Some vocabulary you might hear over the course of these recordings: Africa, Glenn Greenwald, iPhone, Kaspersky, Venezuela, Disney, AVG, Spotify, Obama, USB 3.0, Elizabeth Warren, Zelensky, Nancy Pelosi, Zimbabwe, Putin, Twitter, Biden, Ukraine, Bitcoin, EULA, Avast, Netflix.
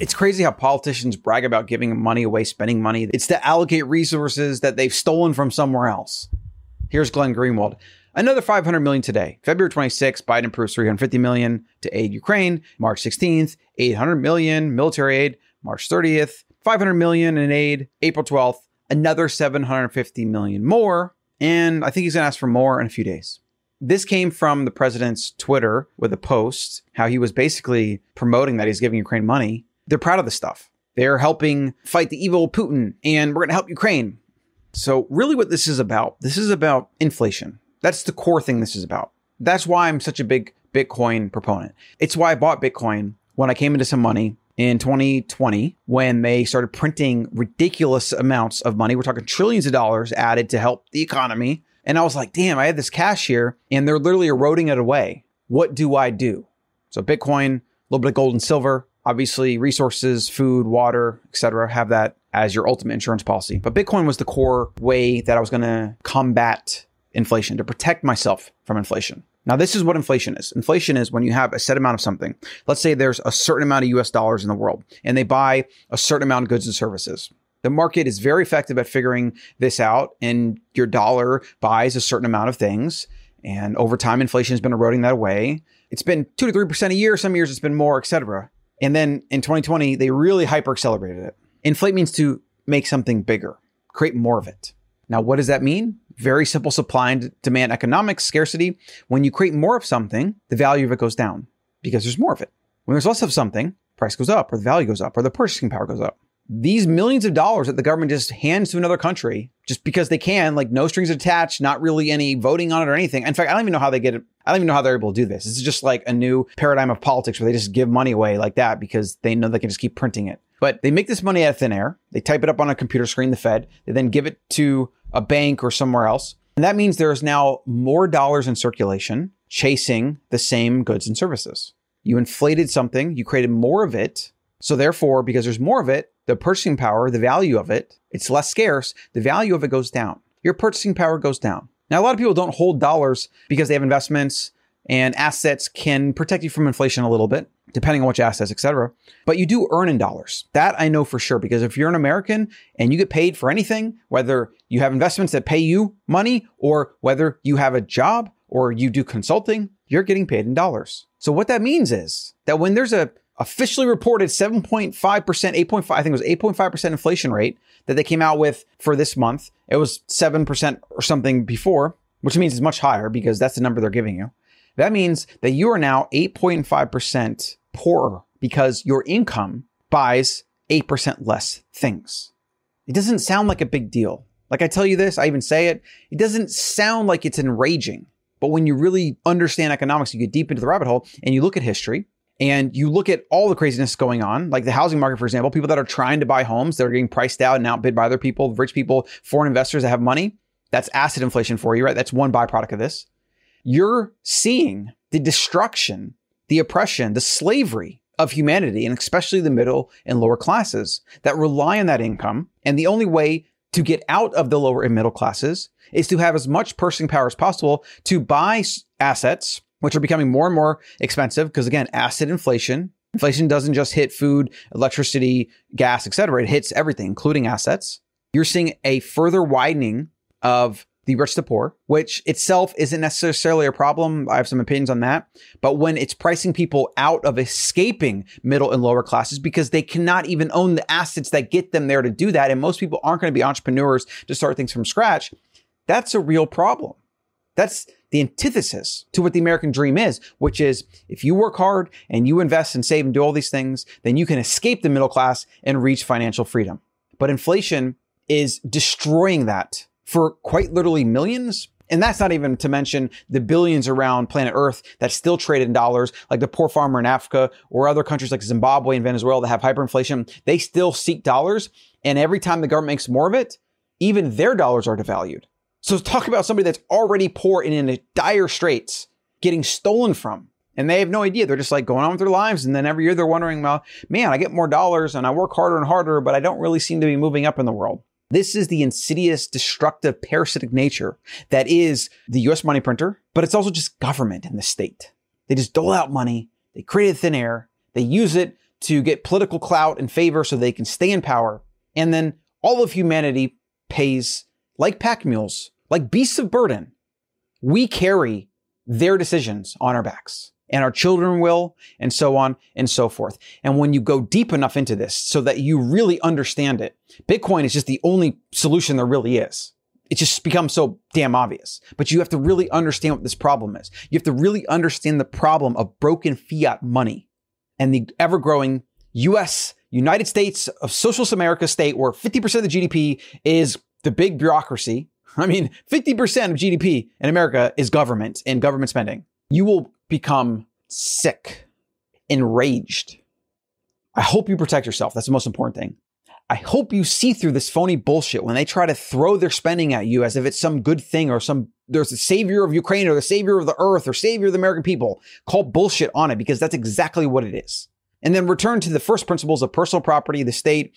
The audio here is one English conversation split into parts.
It's crazy how politicians brag about giving money away, spending money. It's to allocate resources that they've stolen from somewhere else. Here's Glenn Greenwald. Another $500 million today. February 26, Biden approves $350 million to aid Ukraine. March 16th, $800 million military aid. March 30th, $500 million in aid. April 12th, another $750 million more. And I think he's going to ask for more in a few days. This came from the president's Twitter with a post, how he was basically promoting that he's giving Ukraine money. They're proud of this stuff. They're helping fight the evil Putin, and we're going to help Ukraine. So really what this is about inflation. That's the core thing this is about. That's why I'm such a big Bitcoin proponent. It's why I bought Bitcoin when I came into some money in 2020, when they started printing ridiculous amounts of money. We're talking trillions of dollars added to help the economy. And I was like, damn, I had this cash here and they're literally eroding it away. What do I do? So Bitcoin, a little bit of gold and silver, obviously resources, food, water, etc. Have that as your ultimate insurance policy. But Bitcoin was the core way that I was going to combat inflation, to protect myself from inflation. Now, this is what inflation is. Inflation is when you have a set amount of something. Let's say there's a certain amount of US dollars in the world and they buy a certain amount of goods and services. The market is very effective at figuring this out, and your dollar buys a certain amount of things. And over time, inflation has been eroding that away. It's been 2 to 3% a year. Some years it's been more, etc. And then in 2020, they really hyper-accelerated it. Inflate means to make something bigger, create more of it. Now, what does that mean? Very simple supply and demand economics, scarcity. When you create more of something, the value of it goes down because there's more of it. When there's less of something, price goes up or the value goes up or the purchasing power goes up. These millions of dollars that the government just hands to another country just because they can, like no strings attached, not really any voting on it or anything. In fact, I don't even know how they get it. I don't even know how they're able to do this. It's just like a new paradigm of politics where they just give money away like that because they know they can just keep printing it. But they make this money out of thin air. They type it up on a computer screen, the Fed. They then give it to a bank or somewhere else. And that means there's now more dollars in circulation chasing the same goods and services. You inflated something, you created more of it. So therefore, because there's more of it, the purchasing power, the value of it, it's less scarce. The value of it goes down. Your purchasing power goes down. Now, a lot of people don't hold dollars because they have investments, and assets can protect you from inflation a little bit, depending on which assets, etc. But you do earn in dollars. That I know for sure, because if you're an American and you get paid for anything, whether you have investments that pay you money or whether you have a job or you do consulting, you're getting paid in dollars. So what that means is that when there's a officially reported 7.5%, 8.5, I think it was 8.5% inflation rate that they came out with for this month. It was 7% or something before, which means it's much higher because that's the number they're giving you. That means that you are now 8.5% poorer because your income buys 8% less things. It doesn't sound like a big deal. Like I tell you this, I even say it, it doesn't sound like it's enraging. But when you really understand economics, you get deep into the rabbit hole and you look at history, and you look at all the craziness going on, like the housing market, for example, people that are trying to buy homes that are getting priced out and outbid by other people, rich people, foreign investors that have money. That's asset inflation for you, right? That's one byproduct of this. You're seeing the destruction, the oppression, the slavery of humanity, and especially the middle and lower classes that rely on that income. And the only way to get out of the lower and middle classes is to have as much purchasing power as possible to buy assets, which are becoming more and more expensive because, again, asset inflation. Inflation doesn't just hit food, electricity, gas, etc. It hits everything, including assets. You're seeing a further widening of the rich to poor, which itself isn't necessarily a problem. I have some opinions on that. But when it's pricing people out of escaping middle and lower classes because they cannot even own the assets that get them there to do that, and most people aren't going to be entrepreneurs to start things from scratch, that's a real problem. That's the antithesis to what the American dream is, which is if you work hard and you invest and save and do all these things, then you can escape the middle class and reach financial freedom. But inflation is destroying that for quite literally millions. And that's not even to mention the billions around planet Earth that still trade in dollars, like the poor farmer in Africa or other countries like Zimbabwe and Venezuela that have hyperinflation. They still seek dollars. And every time the government makes more of it, even their dollars are devalued. So talk about somebody that's already poor and in dire straits getting stolen from. And they have no idea. They're just like going on with their lives. And then every year they're wondering, well, man, I get more dollars and I work harder and harder, but I don't really seem to be moving up in the world. This is the insidious, destructive, parasitic nature that is the US money printer, but it's also just government and the state. They just dole out money. They create it thin air. They use it to get political clout and favor so they can stay in power. And then all of humanity pays like pack mules, like beasts of burden. We carry their decisions on our backs, and our children will, and so on and so forth. And when you go deep enough into this so that you really understand it, Bitcoin is just the only solution there really is. It just becomes so damn obvious. But you have to really understand what this problem is. You have to really understand the problem of broken fiat money and the ever-growing U.S., United States of Socialist America state, where 50% of the GDP is the big bureaucracy. I mean, 50% of GDP in America is government and government spending. You will become sick, enraged. I hope you protect yourself. That's the most important thing. I hope you see through this phony bullshit when they try to throw their spending at you as if it's some good thing or there's the savior of Ukraine or the savior of the earth or savior of the American people. Call bullshit on it, because that's exactly what it is. And then return to the first principles of personal property, the state,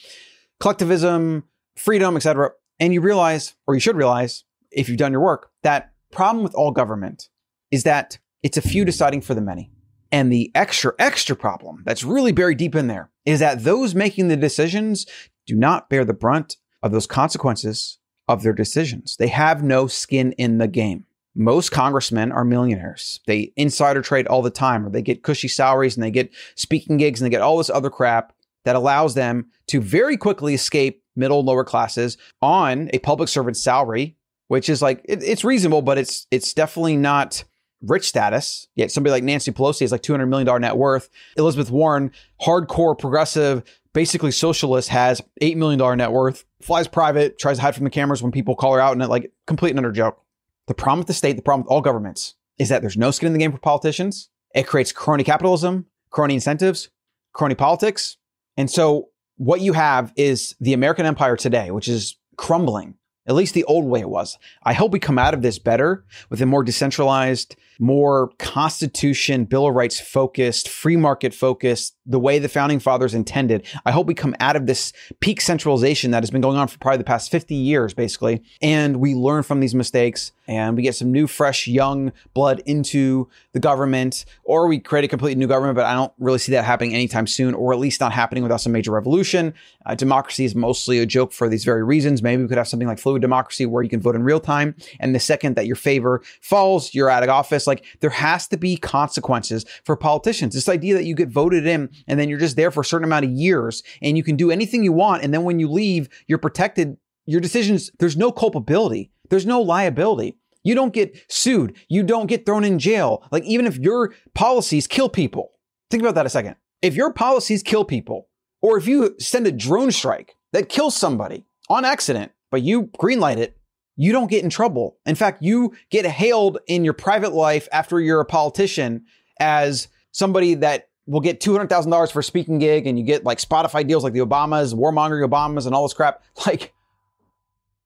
collectivism, freedom, etc. And you realize, or you should realize, if you've done your work, that problem with all government is that it's a few deciding for the many. And the extra problem that's really buried deep in there is that those making the decisions do not bear the brunt of those consequences of their decisions. They have no skin in the game. Most congressmen are millionaires. They insider trade all the time, or they get cushy salaries and they get speaking gigs and they get all this other crap that allows them to very quickly escape middle and lower classes on a public servant salary, which is like, it's reasonable, but it's definitely not rich status. Yet somebody like Nancy Pelosi is like $200 million net worth. Elizabeth Warren, hardcore progressive, basically socialist, has $8 million net worth, flies private, tries to hide from the cameras when people call her out, and it like complete and utter joke. The problem with the state, the problem with all governments, is that there's no skin in the game for politicians. It creates crony capitalism, crony incentives, crony politics. And so what you have is the American empire today, which is crumbling. At least the old way it was. I hope we come out of this better with a more decentralized, more Constitution, Bill of Rights focused, free market focused, the way the founding fathers intended. I hope we come out of this peak centralization that has been going on for probably the past 50 years, basically. And we learn from these mistakes and we get some new, fresh, young blood into the government, or we create a completely new government. But I don't really see that happening anytime soon, or at least not happening without some major revolution. Democracy is mostly a joke for these very reasons. Maybe we could have something like fluid democracy where you can vote in real time. And the second that your favor falls, you're out of office. Like, there has to be consequences for politicians. This idea that you get voted in and then you're just there for a certain amount of years and you can do anything you want. And then when you leave, you're protected. Your decisions, there's no culpability. There's no liability. You don't get sued. You don't get thrown in jail. Like, even if your policies kill people, think about that a second. If your policies kill people, or if you send a drone strike that kills somebody on accident, but you greenlight it, you don't get in trouble. In fact, you get hailed in your private life after you're a politician as somebody that will get $200,000 for a speaking gig, and you get like Spotify deals like the Obamas, warmongering Obamas, and all this crap. Like,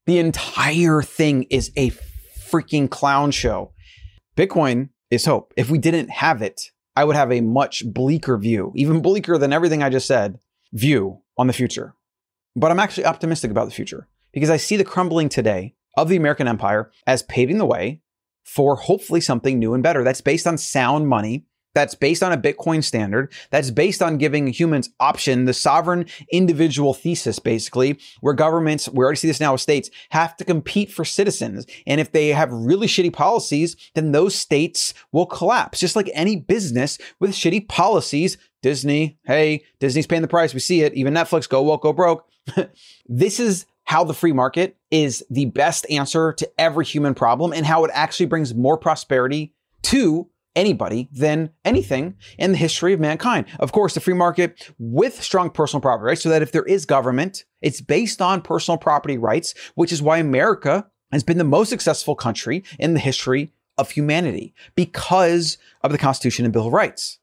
the entire thing is a freaking clown show. Bitcoin is hope. If we didn't have it, I would have a much bleaker view, even bleaker than everything I just said, view on the future. But I'm actually optimistic about the future because I see the crumbling today of the American empire as paving the way for hopefully something new and better that's based on sound money, that's based on a Bitcoin standard, that's based on giving humans option, the sovereign individual thesis, basically, where governments, we already see this now with states, have to compete for citizens. And if they have really shitty policies, then those states will collapse. Just like any business with shitty policies, Disney, hey, Disney's paying the price. We see it. Even Netflix, go woke, go broke. This is how the free market is the best answer to every human problem, and how it actually brings more prosperity to anybody than anything in the history of mankind. Of course, the free market with strong personal property rights, so that if there is government, it's based on personal property rights, which is why America has been the most successful country in the history of humanity, because of the Constitution and Bill of Rights,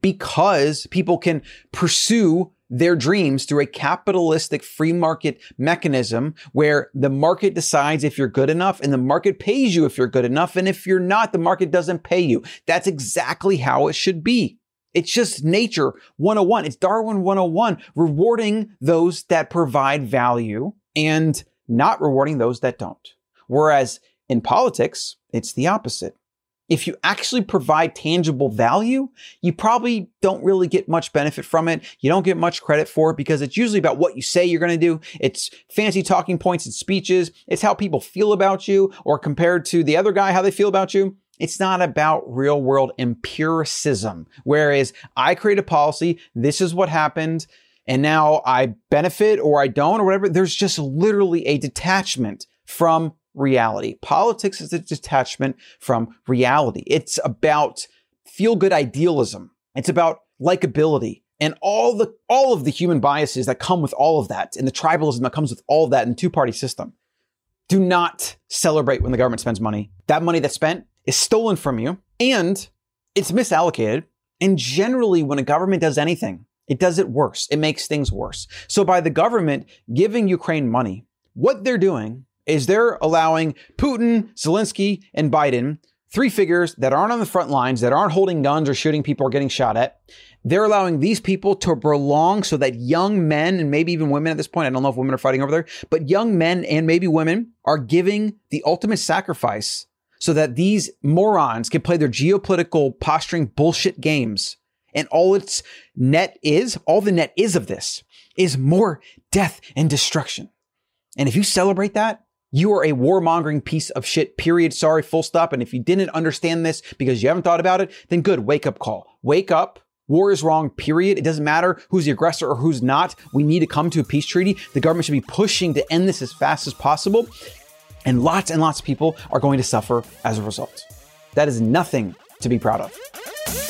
because people can pursue their dreams through a capitalistic free market mechanism where the market decides if you're good enough, and the market pays you if you're good enough. And if you're not, the market doesn't pay you. That's exactly how it should be. It's just nature 101. It's Darwin 101, rewarding those that provide value and not rewarding those that don't. Whereas in politics, it's the opposite. if you actually provide tangible value, you probably don't really get much benefit from it. You don't get much credit for it because it's usually about what you say you're going to do. It's fancy talking points and speeches. It's how people feel about you or compared to the other guy, how they feel about you. It's not about real world empiricism. Whereas I create a policy, this is what happened, and now I benefit or I don't or whatever. There's just literally a detachment from reality. Politics is a detachment from reality. It's about feel-good idealism. It's about likability and all of the human biases that come with all of that and the tribalism that comes with all of that in the two-party system. Do not celebrate when the government spends money. That money that's spent is stolen from you and it's misallocated. And generally, when a government does anything, it does it worse. It makes things worse. So by the government giving Ukraine money, what they're doing is they're allowing Putin, Zelensky, and Biden, three figures that aren't on the front lines, that aren't holding guns or shooting people or getting shot at. They're allowing these people to belong so that young men and maybe even women at this point, I don't know if women are fighting over there, but young men and maybe women are giving the ultimate sacrifice so that these morons can play their geopolitical posturing bullshit games. And all the net is of this is more death and destruction. And if you celebrate that, you are a warmongering piece of shit, period. Sorry, full stop. And if you didn't understand this because you haven't thought about it, then good, wake up call. Wake up. War is wrong, period. It doesn't matter who's the aggressor or who's not. We need to come to a peace treaty. The government should be pushing to end this as fast as possible. And lots of people are going to suffer as a result. That is nothing to be proud of.